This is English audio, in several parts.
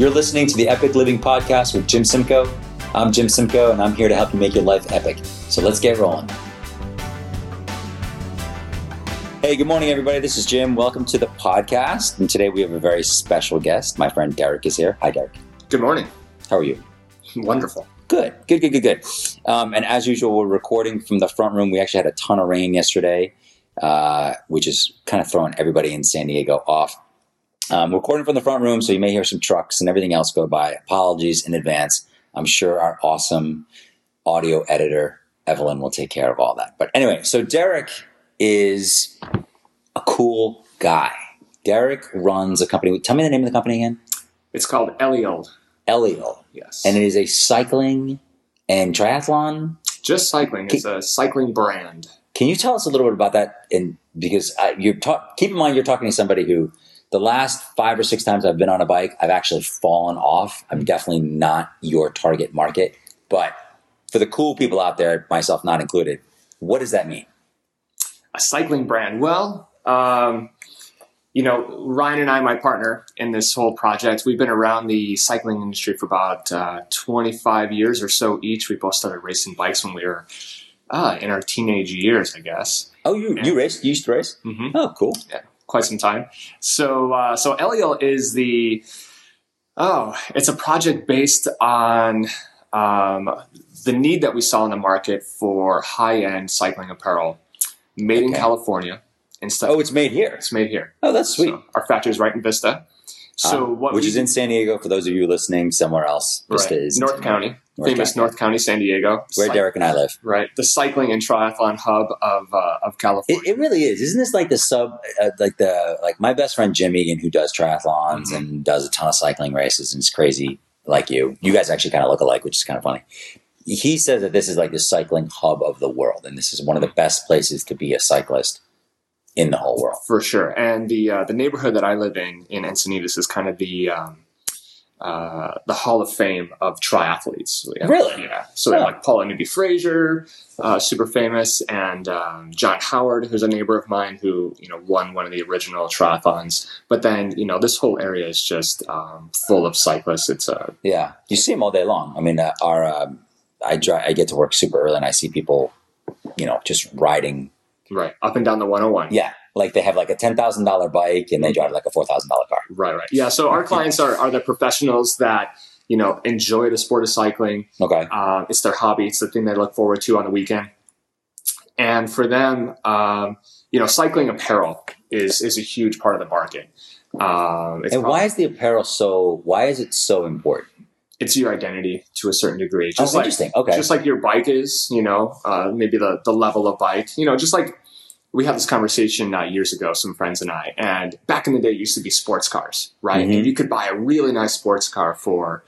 You're listening to the Epic Living Podcast with Jim Simcoe. I'm Jim Simcoe, and I'm here to help you make your life epic. So let's get rolling. Hey, good morning, everybody. This is Jim. Welcome to the podcast. And today we have a very special guest. My friend Derek is here. Hi, Derek. Good morning. How are you? Wonderful. Good. And as usual, we're recording from the front room. We actually had a ton of rain yesterday, which is kind of throwing everybody in San Diego off. Recording from the front room, so you may hear some trucks and everything else go by. Apologies in advance. I'm sure our awesome audio editor, Evelyn, will take care of all that. But anyway, so Derek is a cool guy. Derek runs a company. Tell me the name of the company again. It's called Eliel. Eliel. Yes. And it is a cycling and triathlon? Just cycling. It's a cycling brand. Can you tell us a little bit about that? And because keep in mind, you're talking to somebody who the last 5 or 6 times I've been on a bike, I've actually fallen off. I'm definitely not your target market. But for the cool people out there, myself not included, what does that mean? A cycling brand. Well, Ryan and I, my partner in this whole project, we've been around the cycling industry for about 25 years or so each. We both started racing bikes when we were in our teenage years, I guess. Oh, you raced? You used to race? Mm-hmm. Oh, cool. Yeah, quite some time. So Eliel is it's a project based on the need that we saw in the market for high-end cycling apparel made in California. And stuff. Oh, it's made here. It's made here. Oh, that's sweet. So our factory is right in Vista. Which is in San Diego, for those of you listening somewhere else. Vista is North County. Famous North County, San Diego. Where Derek and I live. Right. The cycling and triathlon hub of California. It really is. Isn't this like the my best friend Jim Egan, who does triathlons mm-hmm. and does a ton of cycling races and is crazy like you. You guys actually kind of look alike, which is kind of funny. He says that this is like the cycling hub of the world, and this is one of the best places to be a cyclist in the whole world. For sure. And the neighborhood that I live in Encinitas, is kind of the Hall of Fame of triathletes. Yeah. Really? Yeah. So like Paula Newby Fraser, super famous, and John Howard, who's a neighbor of mine who, won one of the original triathlons. But then, this whole area is just full of cyclists. It's yeah. You see them all day long. I mean, I get to work super early and I see people, just riding right up and down the 101. Yeah, like they have like a $10,000 bike and they drive like a $4,000 car. Right. Yeah. So our clients are the professionals that enjoy the sport of cycling. Okay, it's their hobby. It's the thing they look forward to on the weekend. And for them, cycling apparel is a huge part of the market. Why is it so important? It's your identity to a certain degree. Just interesting. Okay. Just like your bike is, maybe the level of bike, just like we had this conversation years ago, some friends and I, and back in the day it used to be sports cars, right? Mm-hmm. And you could buy a really nice sports car for,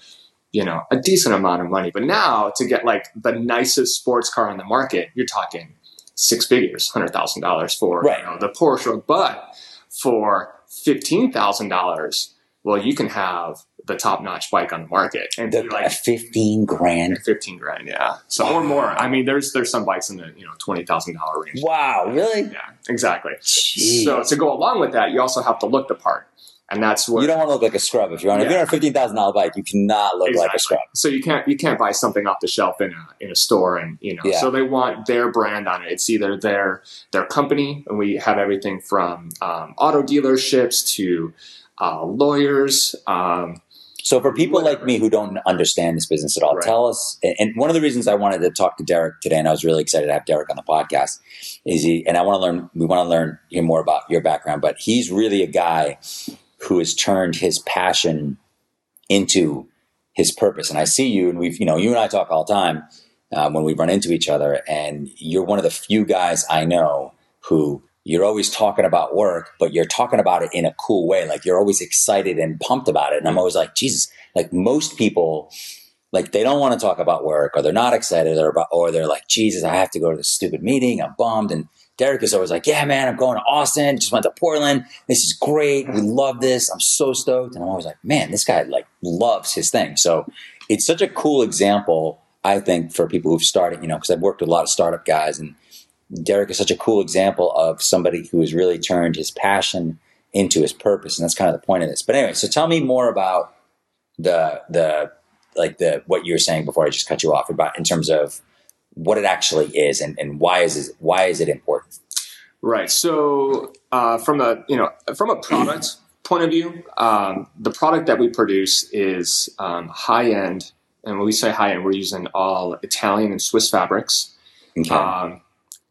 a decent amount of money. But now to get like the nicest sports car on the market, you're talking six figures, $100,000 for the Porsche. But for $15,000, well, you can have the top-notch bike on the market, and $15,000, yeah. So or more. I mean, there's some bikes in the $20,000 range. Wow, really? Yeah, exactly. Jeez. So to go along with that, you also have to look the part, and that's what you don't want to look like a scrub. If you're on a $15,000 bike, you cannot look like a scrub. So you can't buy something off the shelf in a store, and So they want their brand on it. It's either their company, and we have everything from auto dealerships to lawyers. So for people like me who don't understand this business at all, tell us, and one of the reasons I wanted to talk to Derek today, and I was really excited to have Derek on the podcast, is we want to learn more about your background, but he's really a guy who has turned his passion into his purpose. And I see you, and you and I talk all the time when we run into each other, and you're one of the few guys I know who you're always talking about work, but you're talking about it in a cool way. Like you're always excited and pumped about it. And I'm always like, Jesus, like most people, like they don't want to talk about work, or they're not excited or they're like, Jesus, I have to go to this stupid meeting. I'm bummed. And Derek is always like, yeah, man, I'm going to Austin. Just went to Portland. This is great. We love this. I'm so stoked. And I'm always like, man, this guy like loves his thing. So it's such a cool example, I think, for people who've started, cause I've worked with a lot of startup guys, and Derek is such a cool example of somebody who has really turned his passion into his purpose. And that's kind of the point of this. But anyway, so tell me more about the what you were saying before I just cut you off about in terms of what it actually is and why is it important? Right. So from a product point of view, the product that we produce is high end, and when we say high end, we're using all Italian and Swiss fabrics. Okay.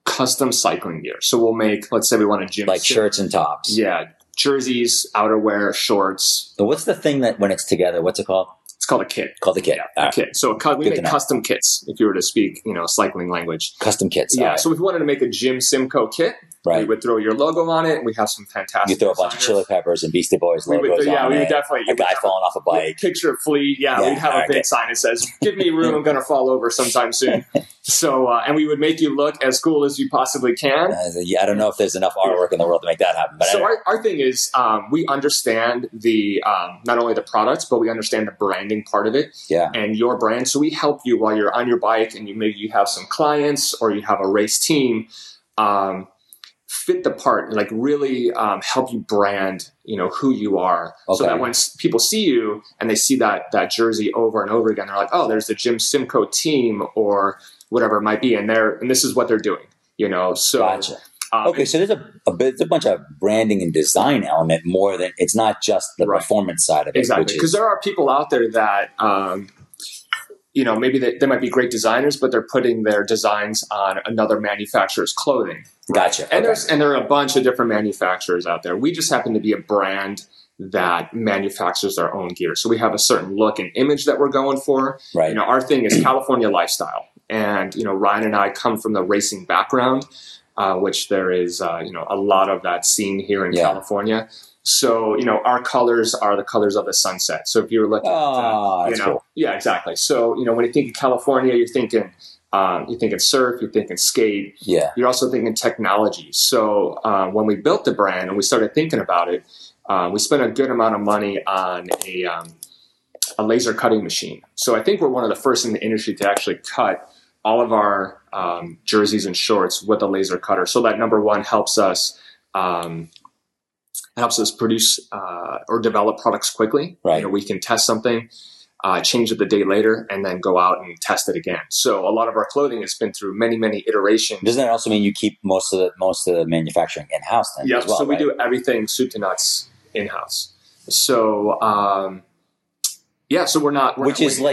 Custom cycling gear. So we'll make, let's say we want a gym like shirts and tops. Yeah. Jerseys, outerwear, shorts. So what's the thing that when it's together, what's it called? It's called a kit. Called a kit. Yeah, a kit. So we make custom kits, if you were to speak, cycling language. Custom kits. Yeah. Right. So if we wanted to make a Jim Simcoe kit, right, we would throw your logo on it. We have some fantastic. You throw a bunch of Chili Peppers and Beastie Boys logos on it. Yeah, we would definitely. A guy falling off a bike. Picture of Flea. Yeah, we'd have a big sign that says, "Give me room, I'm going to fall over sometime soon." So, and we would make you look as cool as you possibly can. I don't know if there's enough artwork in the world to make that happen. But so our thing is, we understand the not only the products, but we understand the branding part of it. Yeah. And your brand. So we help you while you're on your bike, and maybe you have some clients or you have a race team. Fit the part, like really help you brand, who you are. Okay. So that when people see you and they see that jersey over and over again, they're like, oh, there's the Jim Simcoe team or whatever it might be. And this is what they're doing, so. Gotcha. Okay. So there's a bunch of branding and design element more than it's not just the performance side of it. Exactly. Because there are people out there that, maybe they might be great designers, but they're putting their designs on another manufacturer's clothing. Right? Gotcha. And there are a bunch of different manufacturers out there. We just happen to be a brand that manufactures their own gear. So we have a certain look and image that we're going for. Right. Our thing is California lifestyle. And, Ryan and I come from the racing background, which there is, a lot of that scene here in California. So, our colors are the colors of the sunset. So if you were looking at that, cool. Yeah, exactly. So, when you think of California, you're thinking surf, you're thinking skate. Yeah. You're also thinking technology. So when we built the brand and we started thinking about it, we spent a good amount of money on a laser cutting machine. So I think we're one of the first in the industry to actually cut all of our jerseys and shorts with a laser cutter. So that, number one, helps us produce or develop products quickly. Right. We can test something, change it the day later, and then go out and test it again. So a lot of our clothing has been through many, many iterations. Doesn't that also mean you keep most of the manufacturing in-house then? Yeah, as well, so we do everything soup to nuts in-house. So so we're not.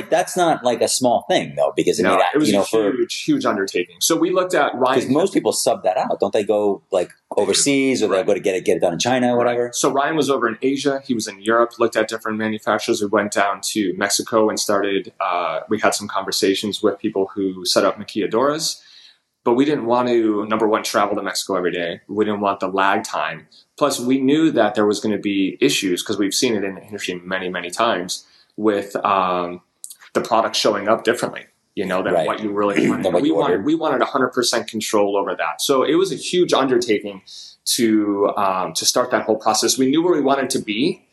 That's not like a small thing though, because it was a huge undertaking. So we looked at Ryan. Because most people sub that out. Don't they go like overseas or they'll go to get it done in China or whatever? Right. So Ryan was over in Asia. He was in Europe, looked at different manufacturers. We went down to Mexico and started, we had some conversations with people who set up maquiladoras. But we didn't want to, number one, travel to Mexico every day. We didn't want the lag time. Plus we knew that there was going to be issues because we've seen it in the industry many, many times. With the product showing up differently, than what you really wanted. We wanted 100% control over that. So it was a huge undertaking to start that whole process. We knew where we wanted to be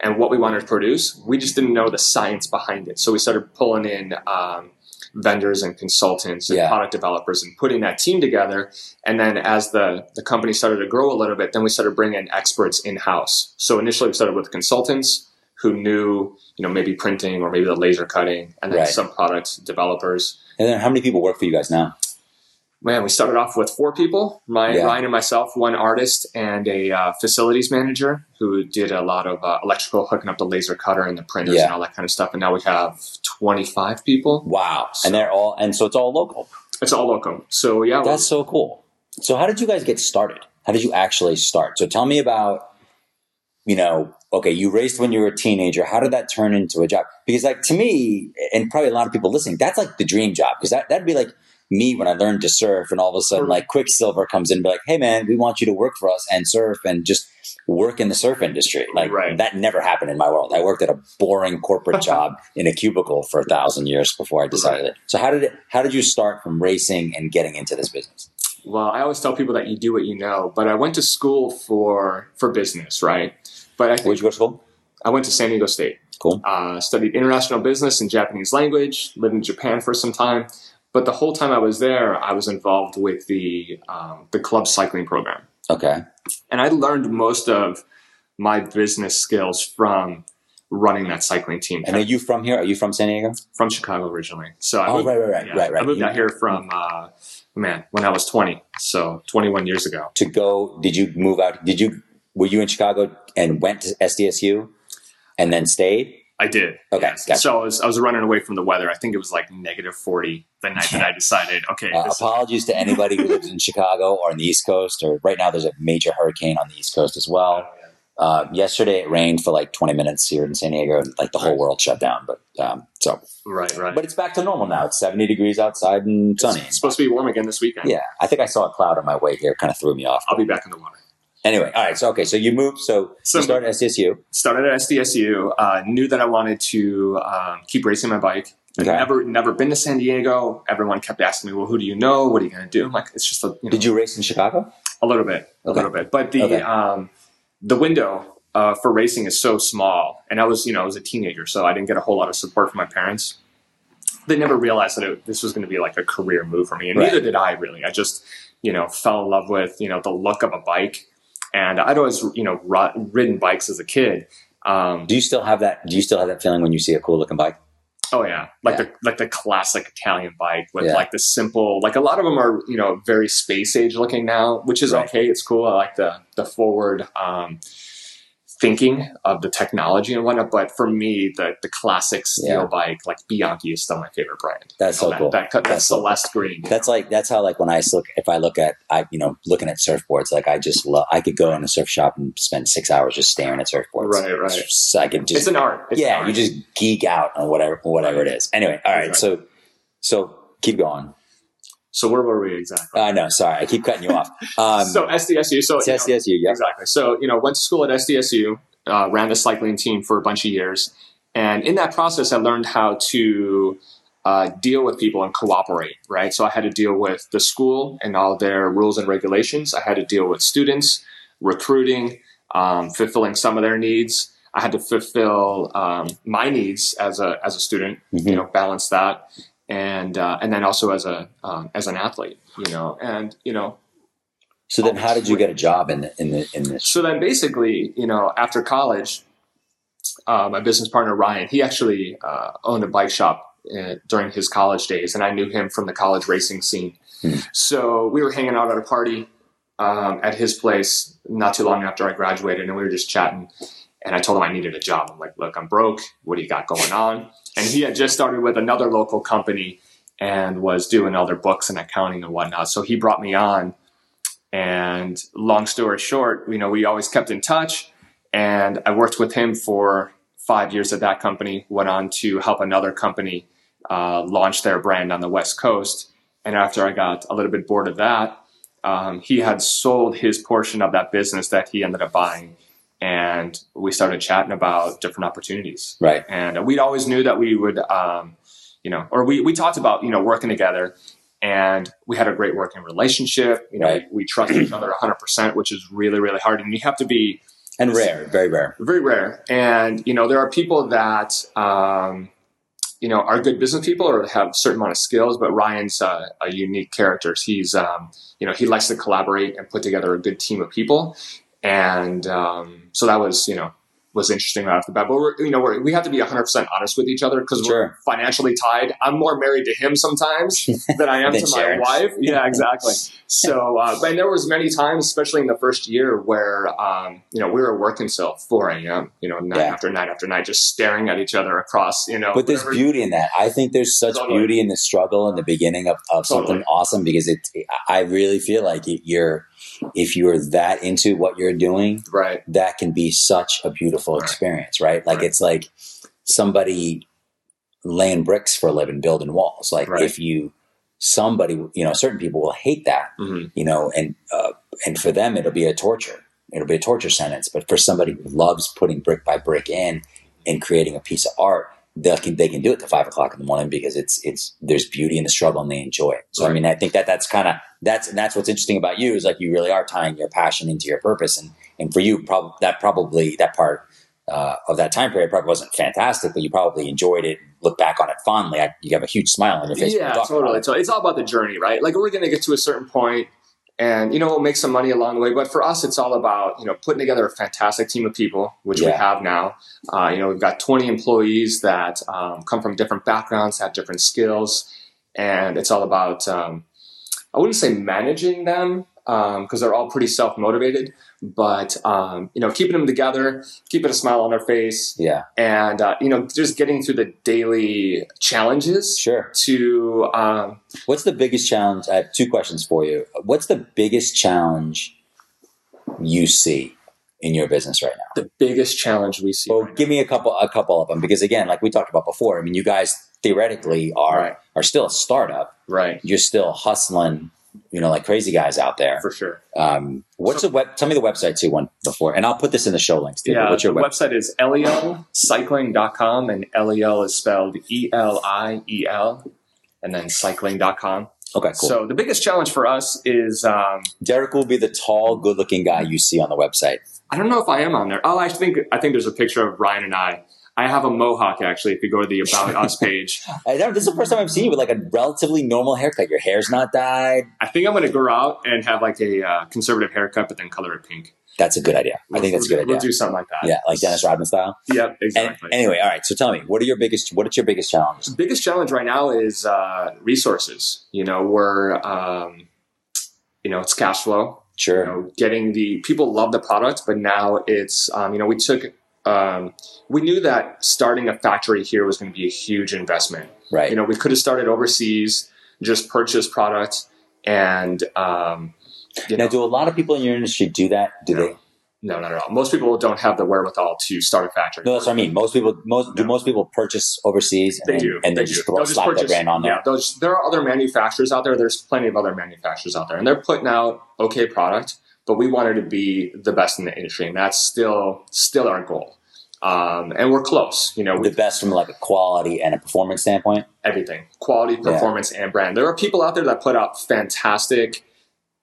and what we wanted to produce. We just didn't know the science behind it. So we started pulling in vendors and consultants and product developers and putting that team together. And then as the company started to grow a little bit, then we started bringing in experts in-house. So initially we started with consultants who knew, maybe printing or maybe the laser cutting, and then some product developers. And then how many people work for you guys now? Man, we started off with 4 people, Ryan and myself, 1 artist and a facilities manager who did a lot of electrical, hooking up the laser cutter and the printers and all that kind of stuff. And now we have 25 people. Wow. So, and they're all, and so it's all local. It's all local. So yeah. That's so cool. So how did you guys get started? How did you actually start? So tell me about, okay, you raced when you were a teenager. How did that turn into a job? Because like to me, and probably a lot of people listening, that's like the dream job. Because that'd be like me when I learned to surf and all of a sudden like Quicksilver comes in and be like, hey man, we want you to work for us and surf and just work in the surf industry. Like that never happened in my world. I worked at a boring corporate job in a cubicle for 1,000 years before I decided it. So how did you start from racing and getting into this business? Well, I always tell people that you do what you know, but I went to school for business, right? Where'd you go to school? I went to San Diego State. Cool. Studied international business and Japanese language, lived in Japan for some time. But the whole time I was there, I was involved with the club cycling program. Okay. And I learned most of my business skills from running that cycling team. And are you from here? Are you from San Diego? From Chicago originally. So I moved, right. I moved out here from, when I was 20, so 21 years ago. To go, did you move out? Were you in Chicago and went to SDSU and then stayed? I did. Okay. Yes. Gotcha. So I was running away from the weather. I think it was like -40 the night that I decided, okay. Apologies to anybody who lives in Chicago or on the East Coast, or right now there's a major hurricane on the East Coast as well. Oh, yeah. Yesterday it rained for like 20 minutes here in San Diego and like the whole world shut down. But Right. But it's back to normal now. It's 70 degrees outside and sunny. It's supposed to be warm again this weekend. Yeah. I think I saw a cloud on my way here. Kind of threw me off. I'll be back in the water. Anyway, all right. So, okay. So you moved. So you started at SDSU. Started at SDSU. Knew that I wanted to keep racing my bike. Okay. Never been to San Diego. Everyone kept asking me, well, who do you know? What are you going to do? I'm like, it's just a, you know. Did you race in Chicago? A little bit. But the window for racing is so small. And I was a teenager, so I didn't get a whole lot of support from my parents. They never realized that this was going to be like a career move for me. And neither did I really. I just, fell in love with, the look of a bike. And I'd always, ridden bikes as a kid. Do you still have that feeling when you see a cool looking bike? Oh yeah, the classic Italian bike with like the simple. Like a lot of them are, very space age looking now, which is okay. It's cool. I like the forward thinking of the technology and whatnot. But for me, the classic steel bike, like Bianchi, is still my favorite brand. That's so cool. That's Celeste green. That's looking at surfboards, like I just love. I could go in a surf shop and spend 6 hours just staring at surfboards. Right. It's an art. You just geek out on whatever it is. Anyway, all right. Exactly. So keep going. So where were we exactly? I know. Sorry, I keep cutting you off. So SDSU. So SDSU. Yeah, exactly. So went to school at SDSU, ran the cycling team for a bunch of years, and in that process, I learned how to deal with people and cooperate. Right. So I had to deal with the school and all their rules and regulations. I had to deal with students, recruiting, fulfilling some of their needs. I had to fulfill my needs as a student. Mm-hmm. Balance that. And then also as an athlete, So then, how did you get a job in this? So then, basically, after college, my business partner Ryan, he actually owned a bike shop during his college days, and I knew him from the college racing scene. Hmm. So we were hanging out at a party at his place not too long after I graduated, and we were just chatting. And I told him I needed a job. I'm like, look, I'm broke. What do you got going on? And he had just started with another local company and was doing other books and accounting and whatnot. So he brought me on, and long story short, we always kept in touch, and I worked with him for 5 years at that company, went on to help another company launch their brand on the West Coast. And after I got a little bit bored of that, he had sold his portion of that business that he ended up buying. And we started chatting about different opportunities. Right. And we'd always knew that we would, or we talked about, working together, and we had a great working relationship. We trust each other 100%, which is really, really hard. And you have to be. And rare, very rare. Very rare. And, there are people that, are good business people or have a certain amount of skills, but Ryan's a unique character. He's, he likes to collaborate and put together a good team of people. And so that was interesting right off the bat. But we have to be 100% honest with each other because we're financially tied. I'm more married to him sometimes than I am to my wife. Yeah, exactly. So, and there was many times, especially in the first year, where we were working till 4 a.m. Night after night, just staring at each other across. But there's beauty in that. I think there's such beauty in the struggle in the beginning of something awesome, because I really feel like if you are that into what you're doing, right, that can be such a beautiful experience, right? Like it's like somebody laying bricks for a living, building walls. Like certain people will hate that, mm-hmm. And for them, it'll be a torture. It'll be a torture sentence. But for somebody who loves putting brick by brick in and creating a piece of art, they can do it till 5 o'clock in the morning because there's beauty in the struggle and they enjoy it. So, I mean, I think that's kind of, that's what's interesting about you is like, you really are tying your passion into your purpose. And for you, that part of that time period probably wasn't fantastic, but you probably enjoyed it. Look back on it fondly. You have a huge smile on your face. Yeah, totally. So it's all about the journey, right? Like we're going to get to a certain point And, you know, we'll make some money along the way. But for us, it's all about, you know, putting together a fantastic team of people, which we have now. You know, we've got 20 employees that come from different backgrounds, have different skills. And it's all about, I wouldn't say managing them, because they're all pretty self-motivated. But, you know, keeping them together, keeping a smile on their face. Yeah. And, you know, just getting through the daily challenges. Sure. To what's the biggest challenge? I have two questions for you. What's the biggest challenge you see in your business right now? The biggest challenge we see. Well, right, give me a couple of them, because again, like we talked about before, I mean, you guys theoretically are still a startup. Right. You're still hustling, you know, like crazy guys out there. For sure. Tell me the website too, one before, and I'll put this in the show links too. Yeah, what's your website is elielcycling.com, and Eliel is spelled E-L-I-E-L, and then cycling.com. Okay, cool. So the biggest challenge for us is... Derek will be the tall, good-looking guy you see on the website. I don't know if I am on there. Oh, I think there's a picture of Ryan and I. I have a mohawk, actually, if you go to the About Us page. This is the first time I've seen you with like a relatively normal haircut. Your hair's not dyed. I think I'm going to go out and have like a conservative haircut, but then color it pink. That's a good idea. I think that's a good idea. We'll do something like that. Yeah, like Dennis Rodman style? Yep, exactly. And, anyway, all right. So tell me, what is your biggest challenge? The biggest challenge right now is resources. You know, we're, you know, it's cash flow. Sure. You know, getting people love the product, but now it's, you know, we knew that starting a factory here was going to be a huge investment. Right. You know, we could have started overseas, just purchased product, and do a lot of people in your industry do that? Do they? No, not at all. Most people don't have the wherewithal to start a factory. No, that's what I mean. Most people purchase overseas? They'll just slap their brand on there. Yeah, there are other manufacturers out there. There's plenty of other manufacturers out there, and they're putting out okay product. But we wanted to be the best in the industry, and that's still our goal. And we're close. You know, the best from like a quality and a performance standpoint? Everything. Quality, performance, and brand. There are people out there that put out fantastic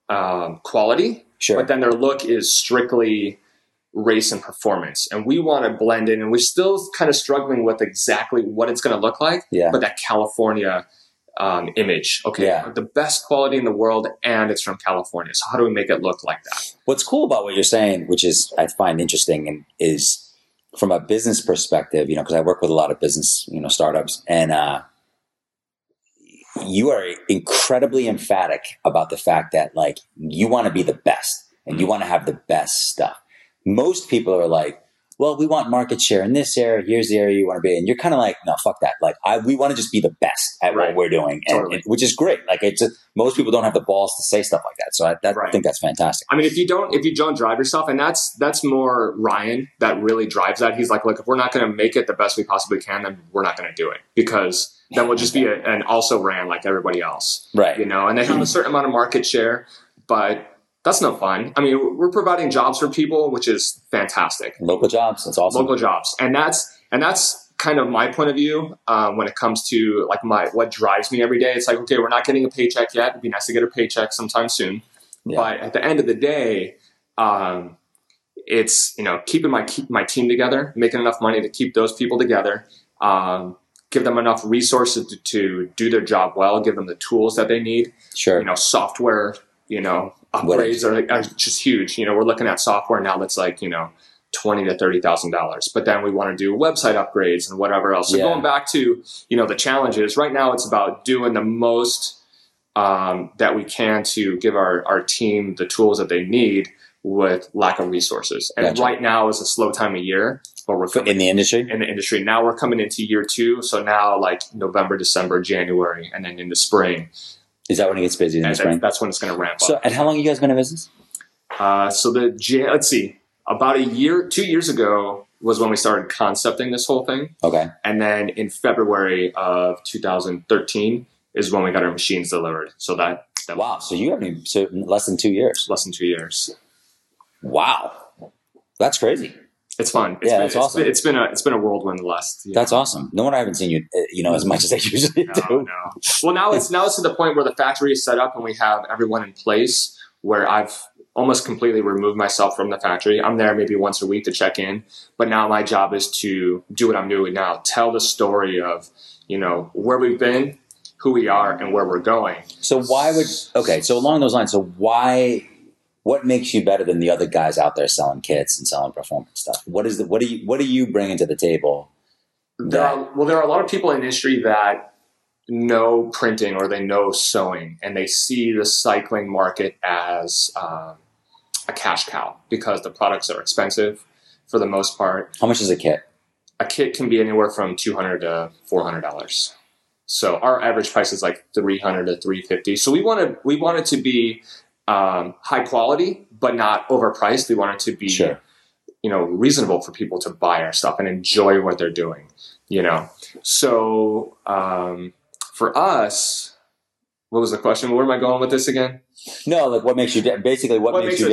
quality, sure, but then their look is strictly race and performance. And we want to blend in, and we're still kind of struggling with exactly what it's going to look like, but that California image. Okay. Yeah. The best quality in the world, and it's from California. So how do we make it look like that? What's cool about what you're saying, which is, I find interesting, and is from a business perspective, you know, cause I work with a lot of business, you know, startups, and, you are incredibly emphatic about the fact that like, you want to be the best and you want to have the best stuff. Most people are like, well, we want market share in this area. Here's the area you want to be in. You're kind of like, no, fuck that. Like, we want to just be the best at what we're doing, and which is great. Like, most people don't have the balls to say stuff like that. So I think that's fantastic. I mean, if you don't drive yourself, and that's more Ryan that really drives that. He's like, look, if we're not going to make it the best we possibly can, then we're not going to do it, because then we'll just be an also ran like everybody else. Right. You know, and they have a certain amount of market share, but that's no fun. I mean, we're providing jobs for people, which is fantastic. Local jobs. That's awesome. Local jobs. And that's kind of my point of view when it comes to like what drives me every day. It's like, okay, we're not getting a paycheck yet. It'd be nice to get a paycheck sometime soon. Yeah. But at the end of the day, it's, you know, keeping my team together, making enough money to keep those people together, give them enough resources to do their job well, give them the tools that they need. Sure. You know, software, you know, upgrades are just huge. You know, we're looking at software now that's like, you know, $20,000 to $30,000. But then we want to do website upgrades and whatever else. So going back to, you know, the challenges, right now it's about doing the most that we can to give our team the tools that they need with lack of resources. And right now is a slow time of year. But we're in the industry? In the industry. Now we're coming into year two. So now like November, December, January, and then in the spring. Is that when it gets busy in the spring? That's when it's going to ramp up. So, and how long have you guys been in business? About 2 years ago was when we started concepting this whole thing. Okay. And then in February of 2013 is when we got our machines delivered. So so you haven't, less than 2 years. Less than 2 years. Wow. That's crazy. It's fun. Awesome. It's been a whirlwind the last. That's awesome. No wonder I haven't seen you, you know, as much as I usually do. No. Well, now it's to the point where the factory is set up and we have everyone in place. Where I've almost completely removed myself from the factory. I'm there maybe once a week to check in, but now my job is to do what I'm doing now. Tell the story of, you know, where we've been, who we are and where we're going. So why would, okay, so along those lines, so why, what makes you better than the other guys out there selling kits and selling performance stuff? What is the, what do you bring into the table? There are a lot of people in the industry that know printing or they know sewing, and they see the cycling market as a cash cow because the products are expensive for the most part. How much is a kit? A kit can be anywhere from $200 to $400. So our average price is like $300 to $350. So we want it to be high quality, but not overpriced. We want it to be, sure, you know, reasonable for people to buy our stuff and enjoy what they're doing, you know? So for us, what was the question? Where am I going with this again? No, like what makes you, basically what makes you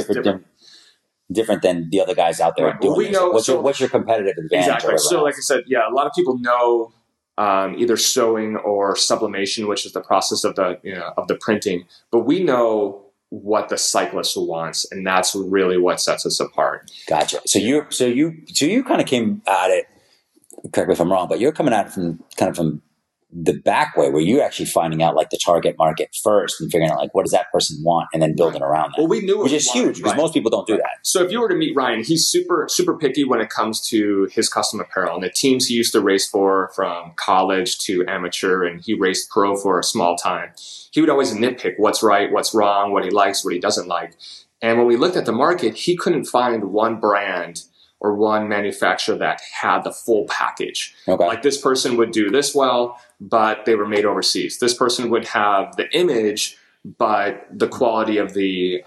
different than the other guys out there, right, doing this? What's your competitive advantage? Exactly. So like I said, yeah, a lot of people know either sewing or sublimation, which is the process of the, you know, of the printing, but we know what the cyclist wants, and that's really what sets us apart. Gotcha. So you kind of came at it, correct me if I'm wrong, but you're coming at it from kind of from the back way, where you're actually finding out like the target market first and figuring out like, what does that person want? And then building around that. Well, we knew, which is huge because most people don't do that. So if you were to meet Ryan, he's super, super picky when it comes to his custom apparel and the teams he used to race for, from college to amateur. And he raced pro for a small time. He would always nitpick what's right, what's wrong, what he likes, what he doesn't like. And when we looked at the market, he couldn't find one brand or one manufacturer that had the full package. Okay. Like this person would do this well, but they were made overseas. This person would have the image, but the quality of the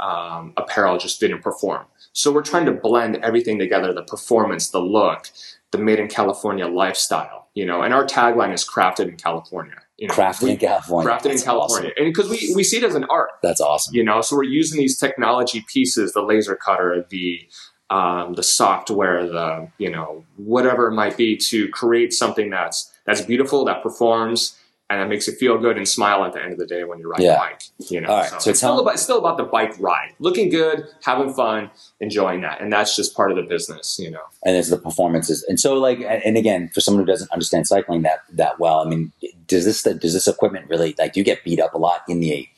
apparel just didn't perform. So we're trying to blend everything together, the performance, the look, the made in California lifestyle, you know, and our tagline is crafted in California. You know, crafted in California. Awesome. And because we see it as an art. That's awesome. You know, so we're using these technology pieces, the laser cutter, the software, the, you know, whatever it might be, to create something that's beautiful, that performs, and that makes you feel good and smile at the end of the day when you're riding a bike. You know, all right. So it's still about the bike ride, looking good, having fun, enjoying that, and that's just part of the business, you know. And it's the performances, and so like, and again, for someone who doesn't understand cycling that well, I mean, does this equipment really, like, do you get beat up a lot in the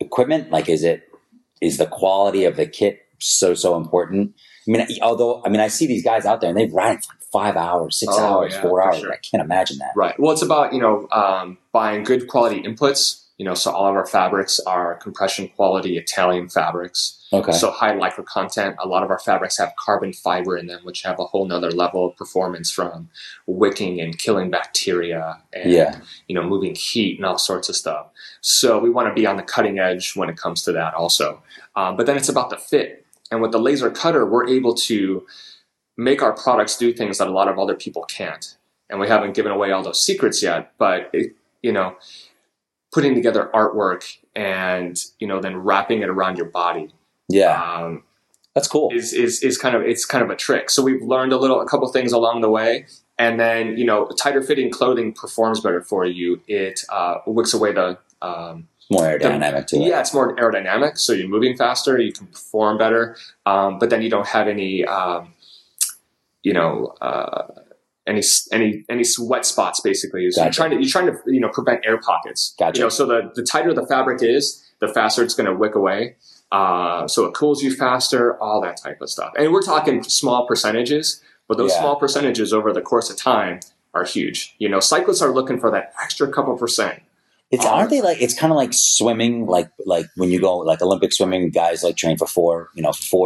equipment? Like, is the quality of the kit so important? I mean, I see these guys out there and they ride for 5 hours, 6 hours, 4 hours. Sure. I can't imagine that. Right. Well, it's about, you know, buying good quality inputs, you know, so all of our fabrics are compression quality Italian fabrics. Okay. So high lycra content. A lot of our fabrics have carbon fiber in them, which have a whole nother level of performance from wicking and killing bacteria and, you know, moving heat and all sorts of stuff. So we want to be on the cutting edge when it comes to that also. But then it's about the fit. And with the laser cutter, we're able to make our products do things that a lot of other people can't. And we haven't given away all those secrets yet, but, you know, putting together artwork and, you know, then wrapping it around your body. Yeah. That's cool. It's kind of a trick. So we've learned a couple things along the way. And then, you know, tighter fitting clothing performs better for you. It wicks away the, more aerodynamic too. Yeah, it's more aerodynamic. So you're moving faster, you can perform better, but then you don't have any sweat spots basically. So you're trying to you know, prevent air pockets. Gotcha. You know, so the tighter the fabric is, the faster it's going to wick away. So it cools you faster, all that type of stuff. And we're talking small percentages, but those small percentages over the course of time are huge. You know, cyclists are looking for that extra couple percent. Aren't they like, it's kind of like swimming, like when you go like Olympic swimming, guys like train for 4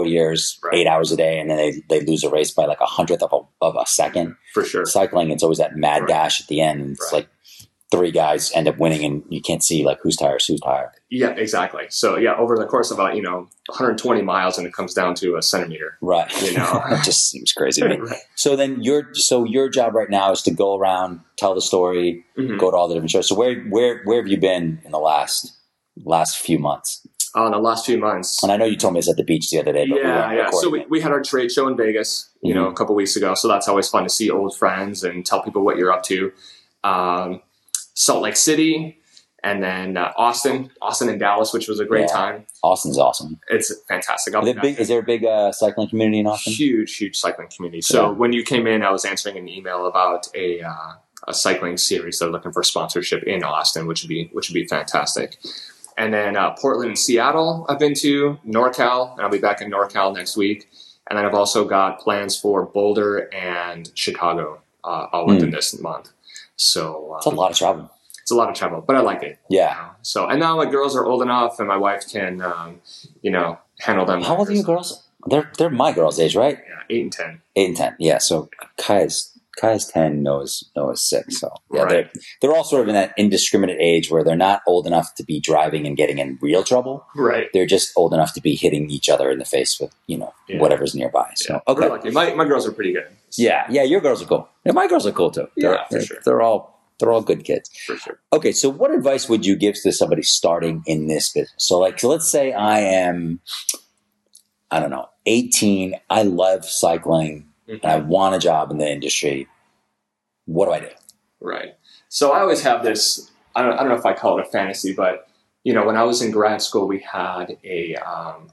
years, right, 8 hours a day. And then they lose a race by like 100th of a second. For sure. Cycling, it's always that mad dash at the end. It's like three guys end up winning and you can't see like who's tired. Yeah, exactly. So yeah, over the course of about, you know, 120 miles and it comes down to a centimeter. Right. You know, it just seems crazy to me. Right. So then your job right now is to go around, tell the story, go to all the different shows. So where have you been in the last few months? In the last few months. And I know you told me it's at the beach the other day. But yeah. So we had our trade show in Vegas, you know, a couple weeks ago. So that's always fun to see old friends and tell people what you're up to. Salt Lake City, and then Austin and Dallas, which was a great time. Austin's awesome. It's fantastic. Is there a big cycling community in Austin? Huge cycling community. So when you came in, I was answering an email about a a cycling series. They're looking for sponsorship in Austin, which would be fantastic. And then Portland and Seattle I've been to, NorCal, and I'll be back in NorCal next week. And then I've also got plans for Boulder and Chicago all within this month. So it's a lot of travel. It's a lot of travel, but I like it. Yeah. You know? So, and now my girls are old enough and my wife can, handle them. How old are your girls? They're my girls' age, right? Yeah, 8 and 10. 8 and 10. Yeah. So Kaya's 10, Noah's 6. So yeah, right. They're all sort of in that indiscriminate age where they're not old enough to be driving and getting in real trouble. Right. They're just old enough to be hitting each other in the face with, whatever's nearby. So, yeah. Okay. We're lucky. My girls are pretty good. So. Yeah. Yeah. Your girls are cool. Yeah, my girls are cool too. They're for sure. They're all good kids. For sure. Okay. So what advice would you give to somebody starting in this business? So let's say I am, 18. I love cycling. And I want a job in the industry. What do I do? Right. So I always have this, I don't know if I call it a fantasy, but, when I was in grad school, we had a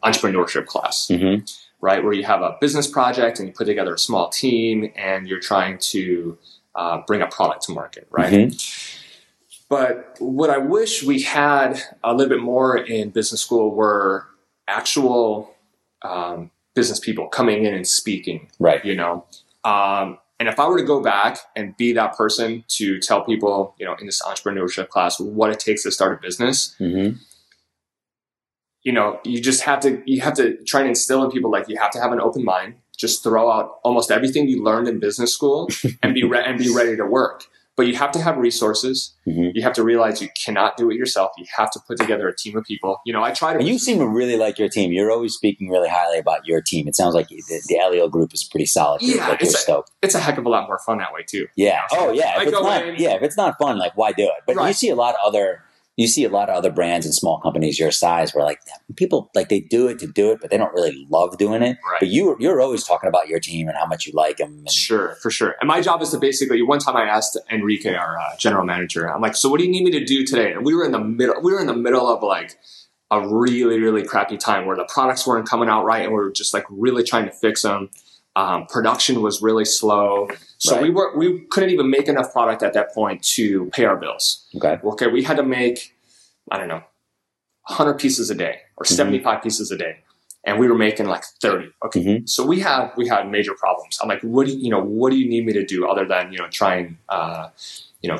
entrepreneurship class, mm-hmm. right, where you have a business project and you put together a small team and you're trying to bring a product to market, right? Mm-hmm. But what I wish we had a little bit more in business school were actual business people coming in and speaking, right? And if I were to go back and be that person to tell people, in this entrepreneurship class, what it takes to start a business, mm-hmm. You have to try and instill in people, you have to have an open mind, just throw out almost everything you learned in business school and be ready to work. But you have to have resources. Mm-hmm. You have to realize you cannot do it yourself. You have to put together a team of people. I try to. And you seem to really like your team. You're always speaking really highly about your team. It sounds like the Eliel group is pretty solid. Yeah, it's a heck of a lot more fun that way too. Yeah. Oh yeah. If it's not fun, why do it? But right. You see a lot of other. You see a lot of other brands and small companies your size where people they do it to do it, but they don't really love doing it. Right. But you're always talking about your team and how much you like them. And sure, for sure. And my job is to basically, one time I asked Enrique, our general manager, I'm like, so what do you need me to do today? And we were in the middle of a really, really crappy time where the products weren't coming out right. And we were just really trying to fix them. Production was really slow. So right. we couldn't even make enough product at that point to pay our bills. Okay. We had to make, 100 pieces a day or mm-hmm. 75 pieces a day. And we were making 30. Okay. Mm-hmm. So we had major problems. I'm like, what do you need me to do other than, try and,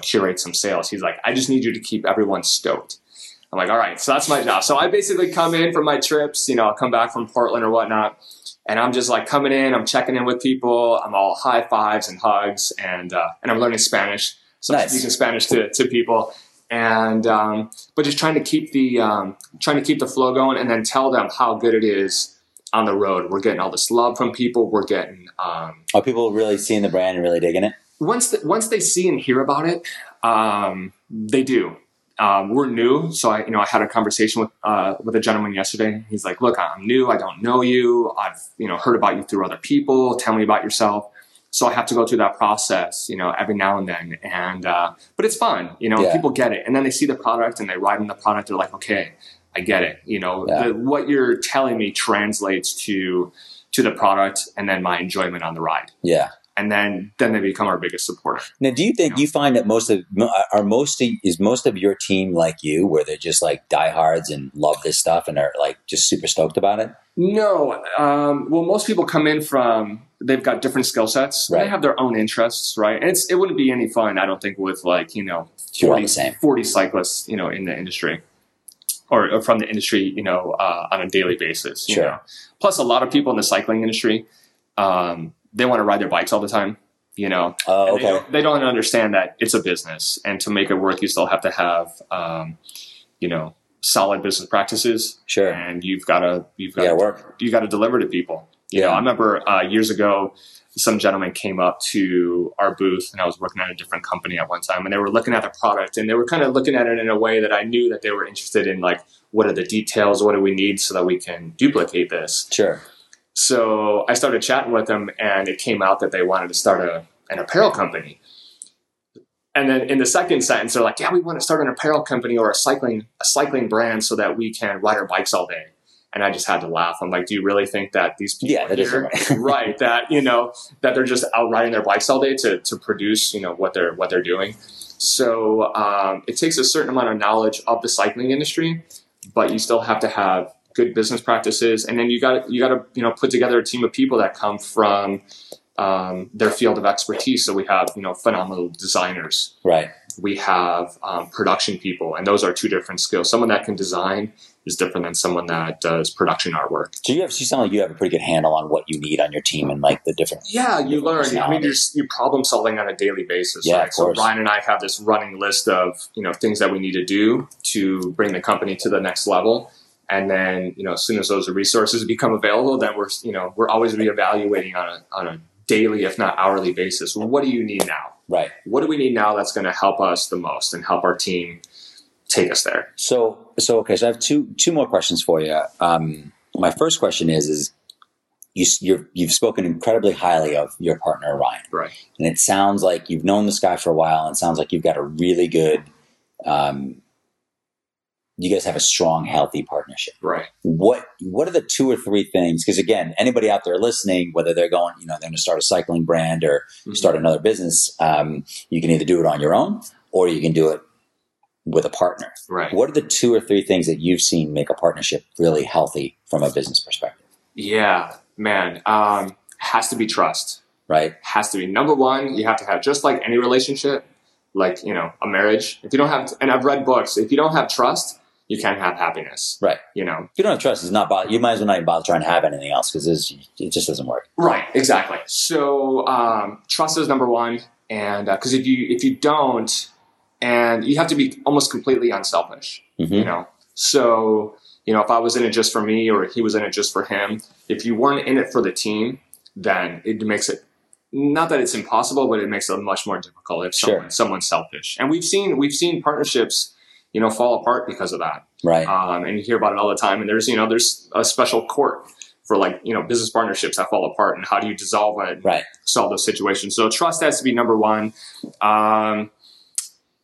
curate some sales? He's like, I just need you to keep everyone stoked. I'm like, all right, so that's my job. So I basically come in from my trips, I'll come back from Portland or whatnot. And I'm just coming in, I'm checking in with people. I'm all high fives and hugs and I'm learning Spanish. So nice. I'm speaking Spanish to people. And, but just trying to keep the flow going and then tell them how good it is on the road. We're getting all this love from people. We're getting, are people really seeing the brand and really digging it? Once they see and hear about it, they do. We're new. So I had a conversation with a gentleman yesterday. He's like, look, I'm new. I don't know you. I've, heard about you through other people. Tell me about yourself. So I have to go through that process, every now and then. And, but it's fun, yeah. People get it. And then they see the product and they ride in the product. They're like, okay, I get it. Yeah. What you're telling me translates to the product and then my enjoyment on the ride. Yeah. And then they become our biggest supporter. Now, do you think you find that most of your team like you, where they're just diehards and love this stuff and are just super stoked about it? No. Well, most people come in from, they've got different skill sets. Right. They have their own interests, right? And it wouldn't be any fun, I don't think, with 40 cyclists, in the industry. Or from the industry, on a daily basis. Sure. Plus, a lot of people in the cycling industry, they want to ride their bikes all the time, okay. They don't understand that it's a business, and to make it work, you still have to have, solid business practices. Sure. And you've got to work. You got to deliver to people. You know, I remember years ago, some gentleman came up to our booth, and I was working at a different company at one time, and they were looking at the product, and they were kind of looking at it in a way that I knew that they were interested in, what are the details? What do we need so that we can duplicate this? Sure. So I started chatting with them, and it came out that they wanted to start an apparel company. And then in the second sentence, they're like, yeah, we want to start an apparel company or a cycling brand so that we can ride our bikes all day. And I just had to laugh. I'm like, do you really think that these people right, that, you know, that they're just out riding their bikes all day to produce, you know, what they're doing. So it takes a certain amount of knowledge of the cycling industry, but you still have to have good business practices. And then you got to, you know, put together a team of people that come from their field of expertise. So we have, you know, phenomenal designers, right? We have production people, and those are two different skills. Someone that can design is different than someone that does production artwork. So you sound like you have a pretty good handle on what you need on your team and like the different. Yeah, you learn. I mean, you're problem solving on a daily basis. Yeah, right? Of course. So Ryan and I have this running list of, you know, things that we need to do to bring the company to the next level. And then, you know, as soon as those resources become available, then we're always reevaluating on a daily, if not hourly basis. Well, what do you need now? Right. What do we need now that's going to help us the most and help our team take us there? So okay. So I have two more questions for you. My first question is you've spoken incredibly highly of your partner Ryan, right? And it sounds like you've known this guy for a while, and it sounds like you've got a really good. You guys have a strong, healthy partnership, right? What are the two or three things? Because again, anybody out there listening, whether they're going, you know, they're going to start a cycling brand or start another business, you can either do it on your own or you can do it with a partner, right? What are the two or three things that you've seen make a partnership really healthy from a business perspective? Yeah, man, has to be trust, right? Has to be number one. You have to have, just like any relationship, like, you know, a marriage. If you don't have, and I've read books, if you don't have trust, you can't have happiness, right? You know, if you don't have trust, it's not. You might as well not even bother trying to have anything else because it just doesn't work. Right, exactly. So trust is number one, and because if you don't, and you have to be almost completely unselfish, you know. So you know, if I was in it just for me, or he was in it just for him, if you weren't in it for the team, then it makes it. Not that it's impossible, but it makes it much more difficult if someone's selfish. And we've seen partnerships, you know, fall apart because of that. Right. And you hear about it all the time. And there's a special court for, like, you know, business partnerships that fall apart, and how do you dissolve it and solve those situations? So trust has to be number one.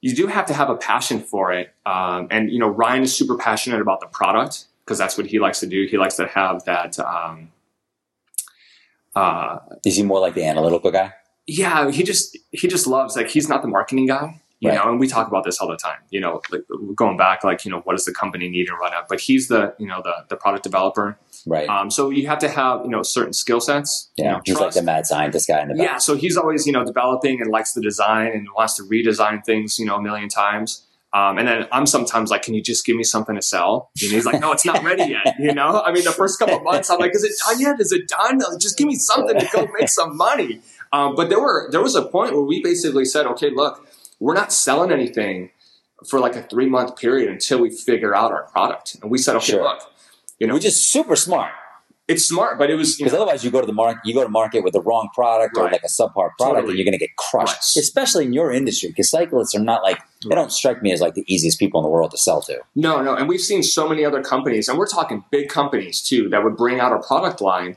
You do have to have a passion for it. And, you know, Ryan is super passionate about the product because that's what he likes to do. He likes to have that. Is he more like the analytical guy? Yeah. He just loves, like, he's not the marketing guy. You know, and we talk about this all the time, you know, like going back, like, you know, what does the company need to run up? But he's the, you know, the product developer. Right. So you have to have, you know, certain skill sets. Yeah. You know, he's like the mad scientist guy in the back. Yeah. So he's always, you know, developing and likes the design and wants to redesign things, you know, a million times. And then I'm sometimes like, can you just give me something to sell? And he's like, no, it's not ready yet. You know, I mean, the first couple of months I'm like, is it done yet? Is it done? Like, just give me something to go make some money. But there was a point where we basically said, okay, look, we're not selling anything for like a 3-month period until we figure out our product. And we said, okay, look, you know, which is super smart. It's smart, but it was, because otherwise you go to market with the wrong product or like a subpar product, and you're going to get crushed, especially in your industry. Because cyclists are not like, they don't strike me as like the easiest people in the world to sell to. No. And we've seen so many other companies, and we're talking big companies too, that would bring out a product line.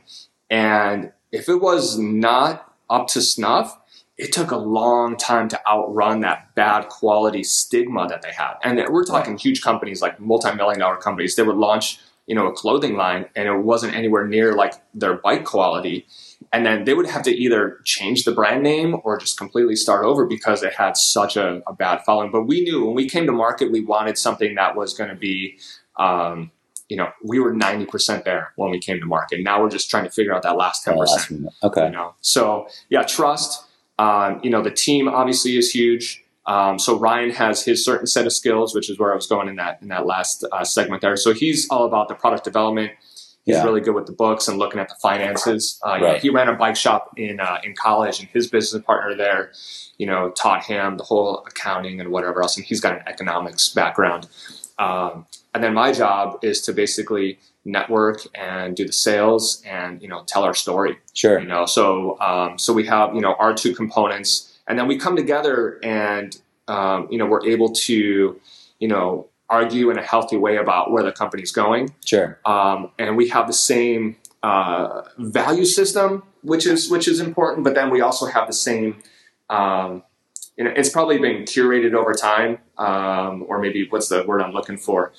And if it was not up to snuff, it took a long time to outrun that bad quality stigma that they had. And we're talking huge companies, like multi-million-dollar companies. They would launch, you know, a clothing line, and it wasn't anywhere near like their bike quality. And then they would have to either change the brand name or just completely start over because it had such a bad following. But we knew when we came to market, we wanted something that was going to be, you know, we were 90% there when we came to market. Now we're just trying to figure out that last 10%. Okay. You know? So yeah, trust. You know, the team obviously is huge. So Ryan has his certain set of skills, which is where I was going in that last segment there. So he's all about the product development. He's really good with the books and looking at the finances. You know, he ran a bike shop in college, and his business partner there, you know, taught him the whole accounting and whatever else. And he's got an economics background. And then my job is to basically network and do the sales and, you know, tell our story. Sure. You know, so we have, you know, our two components, and then we come together and, you know, we're able to, you know, argue in a healthy way about where the company's going. Sure. And we have the same, value system, which is important, but then we also have the same, you know, it's probably been curated over time, or maybe what's the word I'm looking for?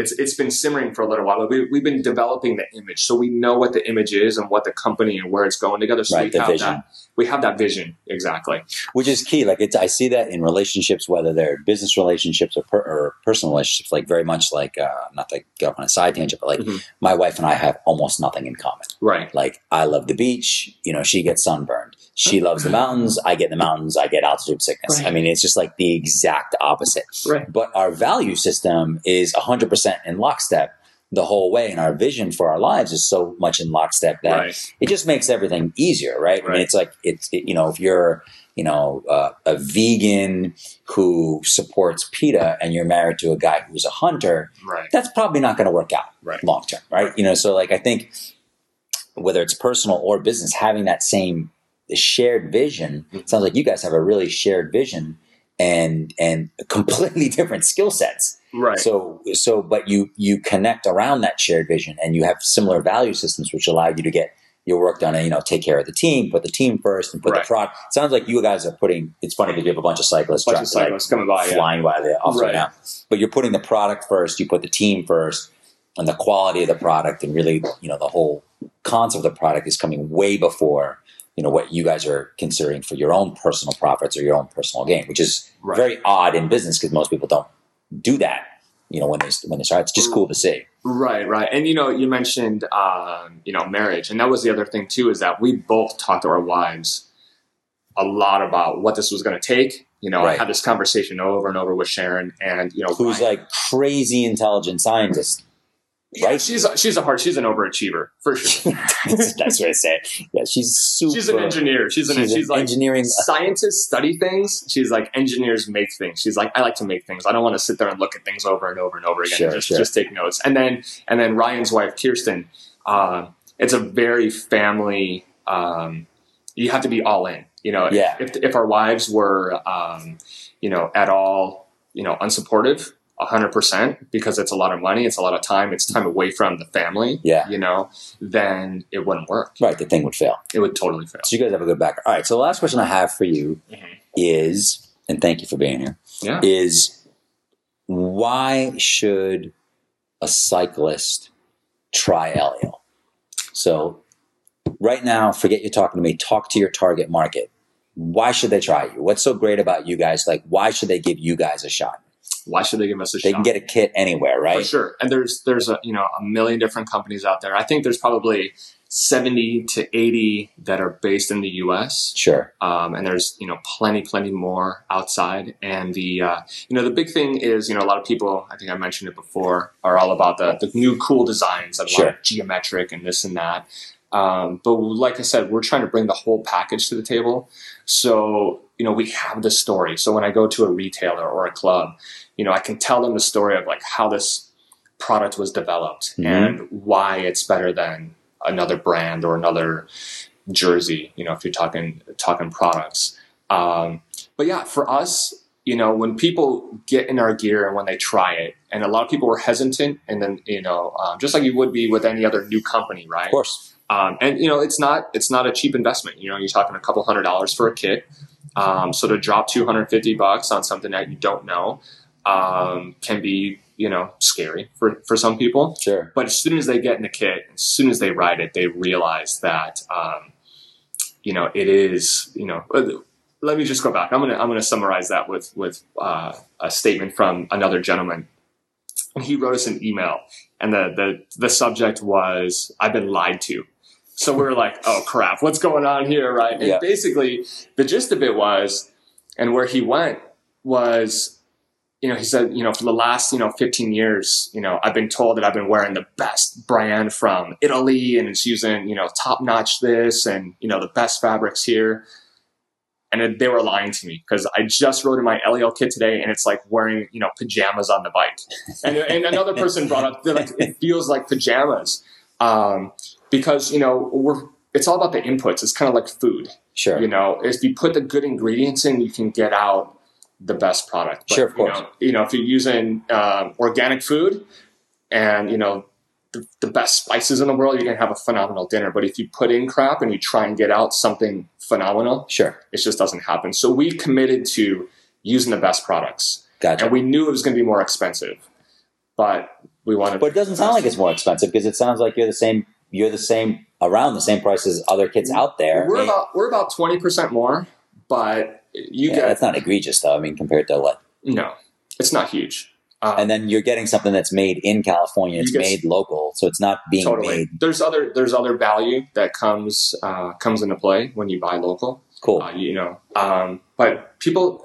It's been simmering for a little while. We've been developing the image, so we know what the image is and what the company and where it's going together. So right, we have that vision, exactly, which is key. Like I see that in relationships, whether they're business relationships or personal relationships. Like very much like not to go up on a side tangent, but like my wife and I have almost nothing in common. Right. Like I love the beach. You know, she gets sunburned. She loves the mountains. I get in the mountains. I get altitude sickness. Right. I mean, it's just like the exact opposite. Right. But our value system is 100%. In lockstep the whole way, and our vision for our lives is so much in lockstep that it just makes everything easier, right? I mean, it's like you know, if you're a vegan who supports PETA and you're married to a guy who's a hunter, that's probably not going to work out long term, right? You know, so like I think whether it's personal or business, having that same shared vision, it sounds like you guys have a really shared vision and completely different skill sets. Right. So, but you connect around that shared vision, and you have similar value systems, which allow you to get your work done and, you know, take care of the team, put the team first and put the product. It sounds like you guys are putting, it's funny because you have a bunch of cyclists coming by, flying by the office right now, but you're putting the product first, you put the team first and the quality of the product. And really, you know, the whole concept of the product is coming way before, you know, what you guys are considering for your own personal profits or your own personal gain, which is very odd in business because most people don't do that, you know, when they start. It's just cool to see. Right. And, you know, you mentioned, marriage. And that was the other thing, too, is that we both talked to our wives a lot about what this was going to take. You know, I had this conversation over and over with Sharon and, you know, who's Ryan. Like crazy intelligent scientist. Yeah, right? She's an overachiever for sure. That's what I say. Yeah, she's an engineer. She's like engineering. Scientists study things. She's like engineers make things. She's like, I like to make things. I don't want to sit there and look at things over and over and over again. Just take notes. And then Ryan's wife Kirsten. It's a very family. You have to be all in. You know, if our wives were, at all, unsupportive. 100%, because it's a lot of money, it's a lot of time, it's time away from the family, then it wouldn't work. Right, the thing would fail. It would totally fail. So you guys have a good background. All right, so the last question I have for you is, and thank you for being here, is why should a cyclist try Eliel? So right now, forget you're talking to me, talk to your target market. Why should they try you? What's so great about you guys? Like, why should they give you guys a shot? Why should they give us a shot? They can get a kit anywhere, right? For sure. And there's a million different companies out there. I think there's probably 70 to 80 that are based in the U.S. Sure. And there's, plenty more outside. And the big thing is, a lot of people, I think I mentioned it before, are all about the new cool designs that are like geometric and this and that. But like I said, we're trying to bring the whole package to the table. So, we have the story. So when I go to a retailer or a club, I can tell them the story of like how this product was developed and why it's better than another brand or another jersey, if you're talking products. But yeah, for us, when people get in our gear and when they try it, and a lot of people were hesitant, and then, just like you would be with any other new company, right? Of course. It's not a cheap investment. You're talking a couple $100s for a kit. So to drop $250 on something that you don't know, can be, scary for some people. Sure. But as soon as they get in the kit, as soon as they ride it, they realize that, it is, let me just go back. I'm going to summarize that with a statement from another gentleman. He wrote us an email, and the subject was, "I've been lied to." So we were like, oh crap, what's going on here, right? And basically the gist of it was, and where he went was, he said, for the last, 15 years, I've been told that I've been wearing the best brand from Italy, and it's using, top-notch this and, the best fabrics here. And they were lying to me, because I just rode in my Eliel kit today, and it's like wearing, pajamas on the bike. And another person brought up, they're like, it feels like pajamas. Because, it's all about the inputs. It's kind of like food. Sure. If you put the good ingredients in, you can get out the best product. But, sure, of course. If you're using organic food and, the best spices in the world, you're going to have a phenomenal dinner. But if you put in crap and you try and get out something phenomenal, sure, it just doesn't happen. So we committed to using the best products. Gotcha. And we knew it was going to be more expensive. But we wanted. But it doesn't sound like it's more expensive, because it sounds like you're the same around the same price as other kids out there. We're about 20% more, but you get that's not egregious though. I mean, compared to what? No, it's not huge. And then you're getting something that's made in California. It's made local, so it's not being made. There's other value that comes into play when you buy local. Cool. But people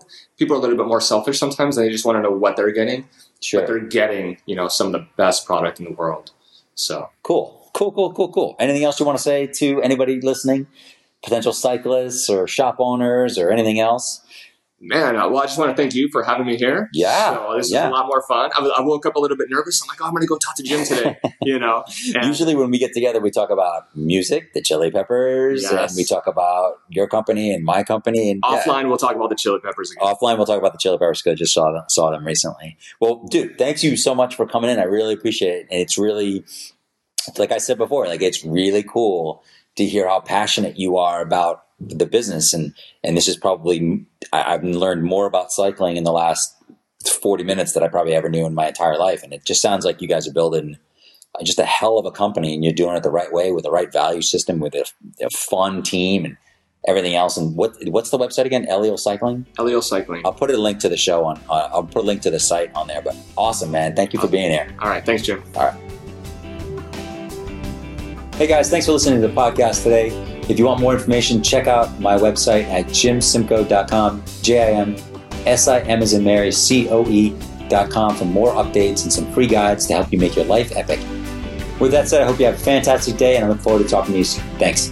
are a little bit more selfish sometimes. They just want to know what they're getting. Sure. But they're getting, some of the best product in the world. So cool. Anything else you want to say to anybody listening, potential cyclists or shop owners or anything else? Man, well, I just want to thank you for having me here. Yeah. So this is a lot more fun. I woke up a little bit nervous. I'm like, I'm going to go talk to Jim today, And usually when we get together, we talk about music, the Chili Peppers, and we talk about your company and my company. And offline, we'll talk about the Chili Peppers again. Offline, we'll talk about the Chili Peppers because I just saw them recently. Well, dude, thank you so much for coming in. I really appreciate it. And it's really, like I said before, it's really cool to hear how passionate you are about the business, and this is probably, I've learned more about cycling in the last 40 minutes than I probably ever knew in my entire life. And it just sounds like you guys are building just a hell of a company, and you're doing it the right way with the right value system, with a fun team and everything else. And what's the website again? Eliel Cycling. I'll put a link to the show on, I'll put a link to the site on there, but awesome, man. Thank you for being here. All right. Thanks, Jim. All right. Hey guys, thanks for listening to the podcast today. If you want more information, check out my website at jimsimcoe.com, JIMSIM.com, for more updates and some free guides to help you make your life epic. With that said, I hope you have a fantastic day, and I look forward to talking to you soon. Thanks.